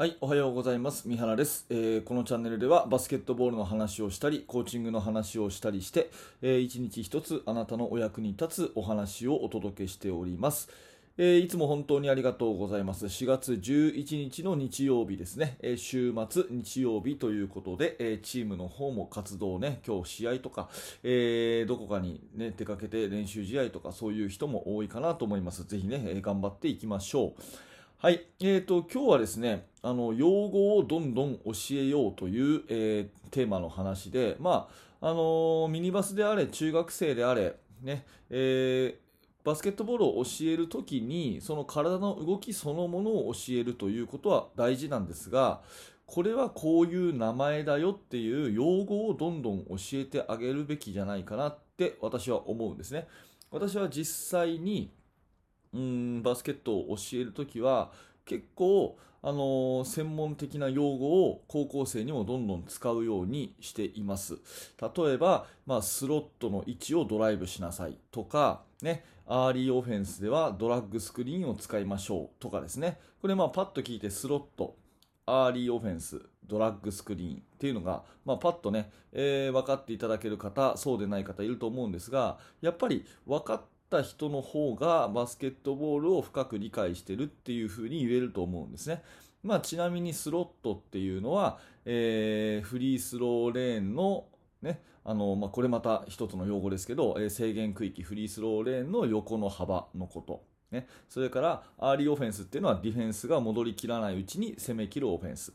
はい、おはようございます。三原です。このチャンネルではバスケットボールの話をしたりコーチングの話をしたりして、一日一つあなたのお役に立つお話をお届けしております。いつも本当にありがとうございます。4月11日の日曜日ですね、週末日曜日ということで、チームの方も活動ね、今日試合とか、どこかに、ね、出かけて練習試合とかそういう人も多いかなと思います。ぜひね、頑張っていきましょう。はい、今日はですね、用語をどんどん教えようという、テーマの話で、ミニバスであれ、中学生であれ、ね、バスケットボールを教えるときに、その体の動きそのものを教えるということは大事なんですが、これはこういう名前だよっていう用語をどんどん教えてあげるべきじゃないかなって私は思うんですね。私は実際にバスケットを教えるときは結構、専門的な用語を高校生にもどんどん使うようにしています。例えば、スロットの位置をドライブしなさいとか、ね、アーリーオフェンスではドラッグスクリーンを使いましょうとかですね。これパッと聞いてスロット、アーリーオフェンス、ドラッグスクリーンっていうのが、パッとね、分かっていただける方、そうでない方いると思うんですが、やっぱり分かってた人の方がバスケットボールを深く理解してるっていう風に言えると思うんですね。ちなみにスロットっていうのは、フリースローレーンの、ね、これまた一つの用語ですけど、制限区域、フリースローレーンの横の幅のこと、ね、それからアーリーオフェンスっていうのはディフェンスが戻りきらないうちに攻めきるオフェンス、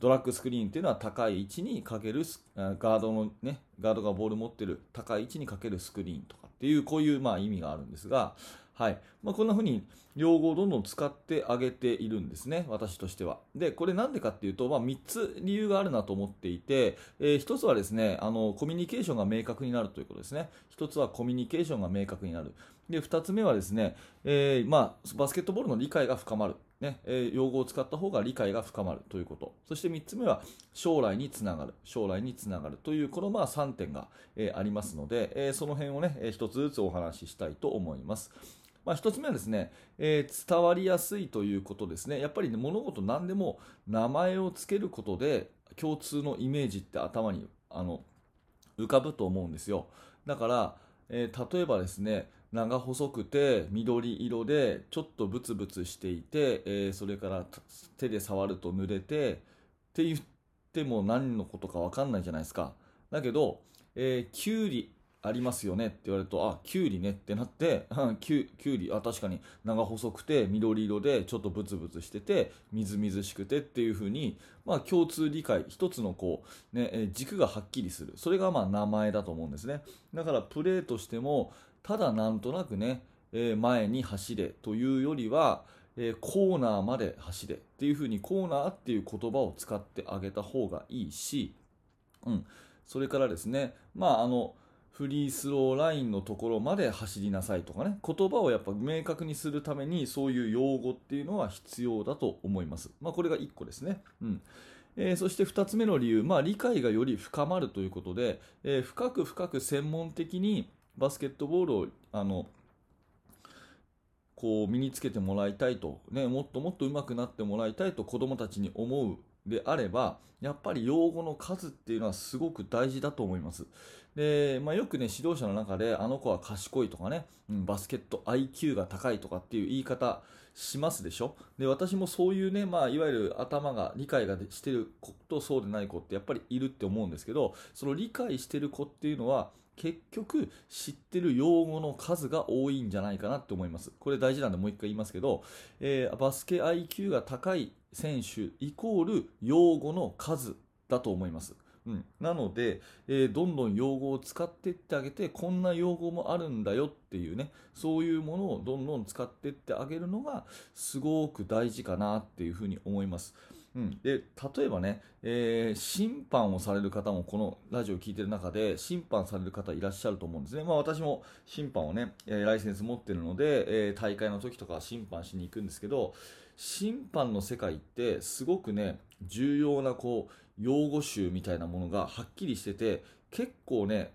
ドラッグスクリーンというのは高い位置にかけるガードの、ね、ガードがボール持っている高い位置にかけるスクリーンとかっていう、こういう意味があるんですが、はい、こんな風に用語をどんどん使ってあげているんですね、私としては。で、これなんでかっていうと、3つ理由があるなと思っていて、1つはですね、コミュニケーションが明確になるということですね。1つはコミュニケーションが明確になる。で、2つ目はですね、バスケットボールの理解が深まる、ね、用語を使った方が理解が深まるということ。そして3つ目は将来につながる、将来につながるという、この3点が、ありますので、その辺をね、1つずつお話ししたいと思います。1つ目はですね、伝わりやすいということですね。やっぱり、ね、物事何でも名前をつけることで共通のイメージって頭に浮かぶと思うんですよ。だから、例えばですね、長細くて緑色でちょっとブツブツしていて、それから手で触ると濡れてって言っても何のことか分かんないじゃないですか。だけど、キュウリありますよねって言われると、あ、キュウリねってなってキュウリ、あ、確かに長細くて緑色でちょっとブツブツしててみずみずしくてっていう風に、共通理解、一つの軸がはっきりする。それが名前だと思うんですね。だからプレーとしてもただなんとなくね、前に走れというよりは、コーナーまで走れっていう風に、コーナーっていう言葉を使ってあげた方がいいし、それからですね、フリースローラインのところまで走りなさいとかね、言葉をやっぱ明確にするためにそういう用語っていうのは必要だと思います。これが1個ですね。そして2つ目の理由、理解がより深まるということで、深く専門的にバスケットボールを身につけてもらいたいと、ね、もっと上手くなってもらいたいと子どもたちに思うであれば、やっぱり用語の数っていうのはすごく大事だと思います。で、よくね、指導者の中であの子は賢いとかね、バスケット IQ が高いとかっていう言い方しますでしょ。で、私もそういうね、いわゆる頭が理解がしてる子とそうでない子ってやっぱりいるって思うんですけど、その理解してる子っていうのは結局知ってる用語の数が多いんじゃないかなって思います。これ大事なんでもう一回言いますけど、バスケ IQ が高い選手イコール用語の数だと思います。なので、どんどん用語を使っていってあげて、こんな用語もあるんだよっていうね、そういうものをどんどん使っていってあげるのがすごく大事かなっていうふうに思います。で、例えばね、審判をされる方もこのラジオを聞いている中で審判される方いらっしゃると思うんですね。私も審判をね、ライセンス持っているので、大会の時とか審判しに行くんですけど、審判の世界ってすごくね、重要な用語集みたいなものがはっきりしてて、結構ね、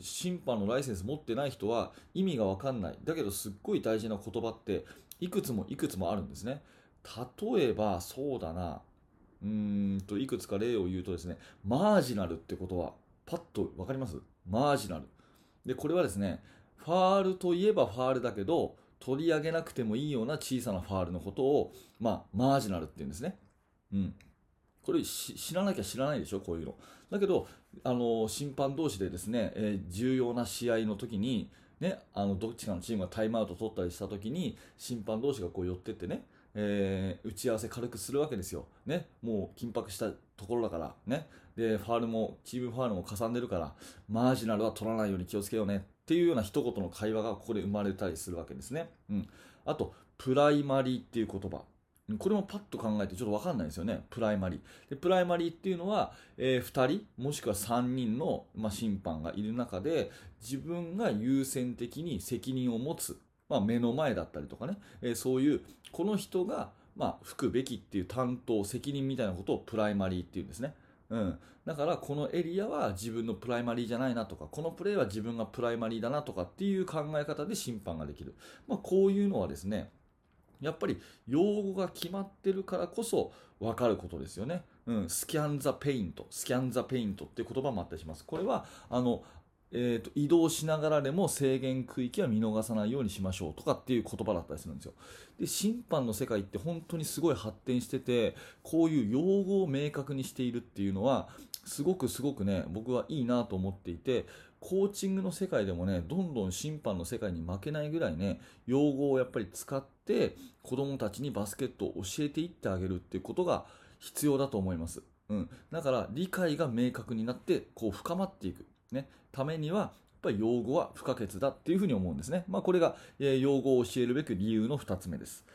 審判のライセンス持ってない人は意味が分かんない。だけどすっごい大事な言葉っていくつもあるんですね。例えばそうだな、いくつか例を言うとですね、マージナルってことはパッと分かります？マージナルで、これはですね、ファールといえばファールだけど取り上げなくてもいいような小さなファールのことを、マージナルって言うんですね。これ知らなきゃ知らないでしょ、こういうの。だけど審判同士でですね、重要な試合の時にね、どっちかのチームがタイムアウトを取ったりした時に審判同士がこう寄ってってね、打ち合わせ軽くするわけですよ、ね、もう緊迫したところだから、ね、でファウルもチームファウルもかさんでるからマージナルは取らないように気をつけようねっていうような一言の会話がここで生まれたりするわけですね。あとプライマリーっていう言葉、これもパッと考えてちょっと分かんないですよね。プライマリーで、プライマリーっていうのは、2人もしくは3人の、審判がいる中で自分が優先的に責任を持つ、目の前だったりとかね、そういうこの人が、吹くべきっていう担当責任みたいなことをプライマリーっていうんですね。だからこのエリアは自分のプライマリーじゃないなとか、このプレーは自分がプライマリーだなとかっていう考え方で審判ができる、こういうのはですね、やっぱり用語が決まってるからこそ分かることですよね。スキャン・ザ・ペイント、スキャン・ザ・ペイントっていう言葉もあったりします。これは移動しながらでも制限区域は見逃さないようにしましょうとかっていう言葉だったりするんですよ。で、審判の世界って本当にすごい発展してて、こういう用語を明確にしているっていうのはすごくね、僕はいいなと思っていて、コーチングの世界でもね、どんどん審判の世界に負けないぐらいね、用語をやっぱり使って子どもたちにバスケットを教えていってあげるっていうことが必要だと思います。だから理解が明確になってこう深まっていく、ためにはやっぱり用語は不可欠だっていうふうに思うんですね。これが、用語を教えるべく理由の2つ目です。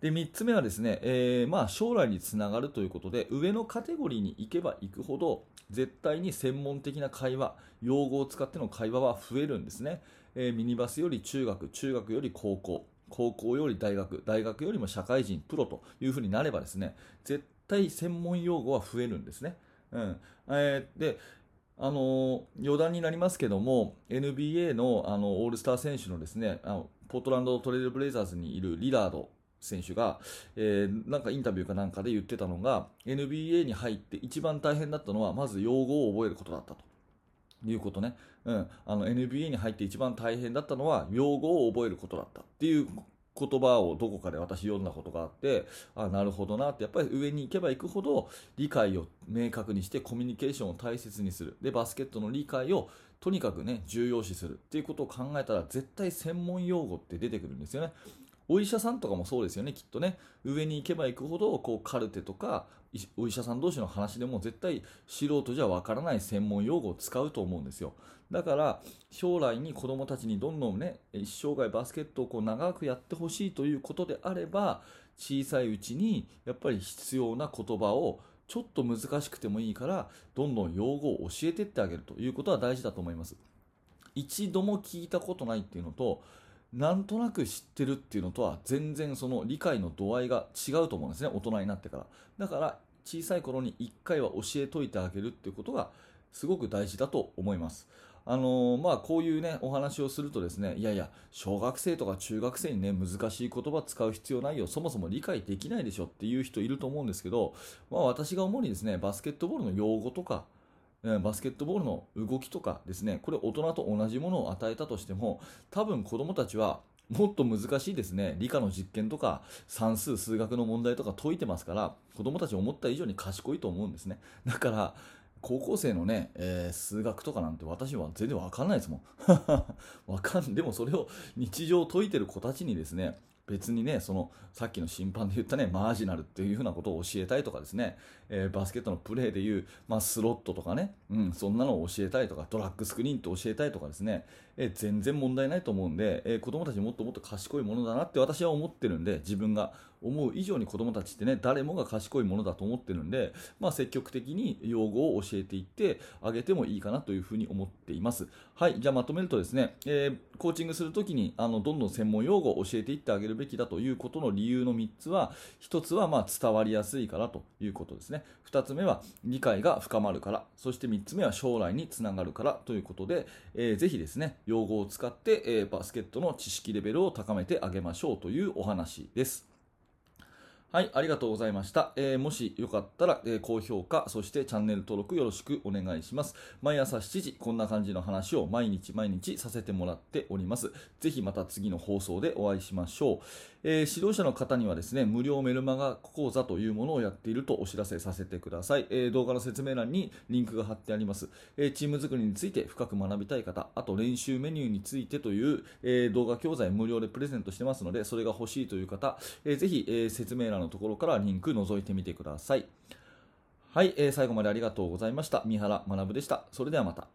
で、3つ目はですね、将来につながるということで、上のカテゴリーに行けば行くほど絶対に専門的な会話、用語を使っての会話は増えるんですね。ミニバスより中学、中学より高校、高校より大学、大学よりも社会人、プロというふうになればですね、絶対専門用語は増えるんですね。で、余談になりますけども、 NBA の、オールスター選手のですね、ポートランドトレイルブレイザーズにいるリラード選手が、なんかインタビューかなんかで言ってたのが、 NBA に入って一番大変だったのはまず用語を覚えることだったということね。NBA に入って一番大変だったのは用語を覚えることだったっていう言葉をどこかで私読んだことがあって、なるほどなって、やっぱり上に行けば行くほど理解を明確にしてコミュニケーションを大切にする、でバスケットの理解をとにかくね重要視するっていうことを考えたら、絶対専門用語って出てくるんですよね。お医者さんとかもそうですよね、きっとね。上に行けば行くほどこうカルテとかお医者さん同士の話でも絶対素人じゃわからない専門用語を使うと思うんですよ。だから将来に子どもたちにどんどんね、一生涯バスケットをこう長くやってほしいということであれば、小さいうちにやっぱり必要な言葉をちょっと難しくてもいいからどんどん用語を教えてってあげるということは大事だと思います。一度も聞いたことないっていうのと、なんとなく知ってるっていうのとは全然その理解の度合いが違うと思うんですね、大人になってから。だから小さい頃に一回は教えといてあげるっていうことがすごく大事だと思います。こういうねお話をするとですね、いやいや小学生とか中学生にね難しい言葉使う必要ないよ、そもそも理解できないでしょっていう人いると思うんですけど、私が主にですねバスケットボールの用語とかバスケットボールの動きとかですね、これ大人と同じものを与えたとしても、多分子どもたちはもっと難しいですね、理科の実験とか算数、数学の問題とか解いてますから、子どもたち思った以上に賢いと思うんですね。だから高校生のね、数学とかなんて私は全然わかんないですもん。でもそれを日常解いてる子たちにですね、別にね、そのさっきの審判で言ったねマージナルっていうふうなことを教えたいとかですね、バスケットのプレーでいう、スロットとかね、そんなのを教えたいとか、ドラッグスクリーンって教えたいとかですね、全然問題ないと思うんで、子どもたちもっともっと賢いものだなって私は思ってるんで、自分が思う以上に子どもたちってね誰もが賢いものだと思ってるんで、積極的に用語を教えていってあげてもいいかなというふうに思っています。じゃあまとめるとですね、コーチングするときにどんどん専門用語を教えていってあげるべきだということの理由の3つは、1つは伝わりやすいからということですね。2つ目は理解が深まるから、そして3つ目は将来につながるからということで、ぜひですね用語を使って、バスケットの知識レベルを高めてあげましょうというお話です。はい、ありがとうございました。もしよかったら、高評価、そしてチャンネル登録よろしくお願いします。毎朝7時、こんな感じの話を毎日させてもらっております。ぜひまた次の放送でお会いしましょう。指導者の方にはですね、無料メルマガ講座というものをやっているとお知らせさせてください。動画の説明欄にリンクが貼ってあります。チーム作りについて深く学びたい方、あと練習メニューについてという、動画教材無料でプレゼントしてますので、それが欲しいという方、ぜひ、説明欄のところからリンク覗いてみてください。はい、最後までありがとうございました。三原学でした。それではまた。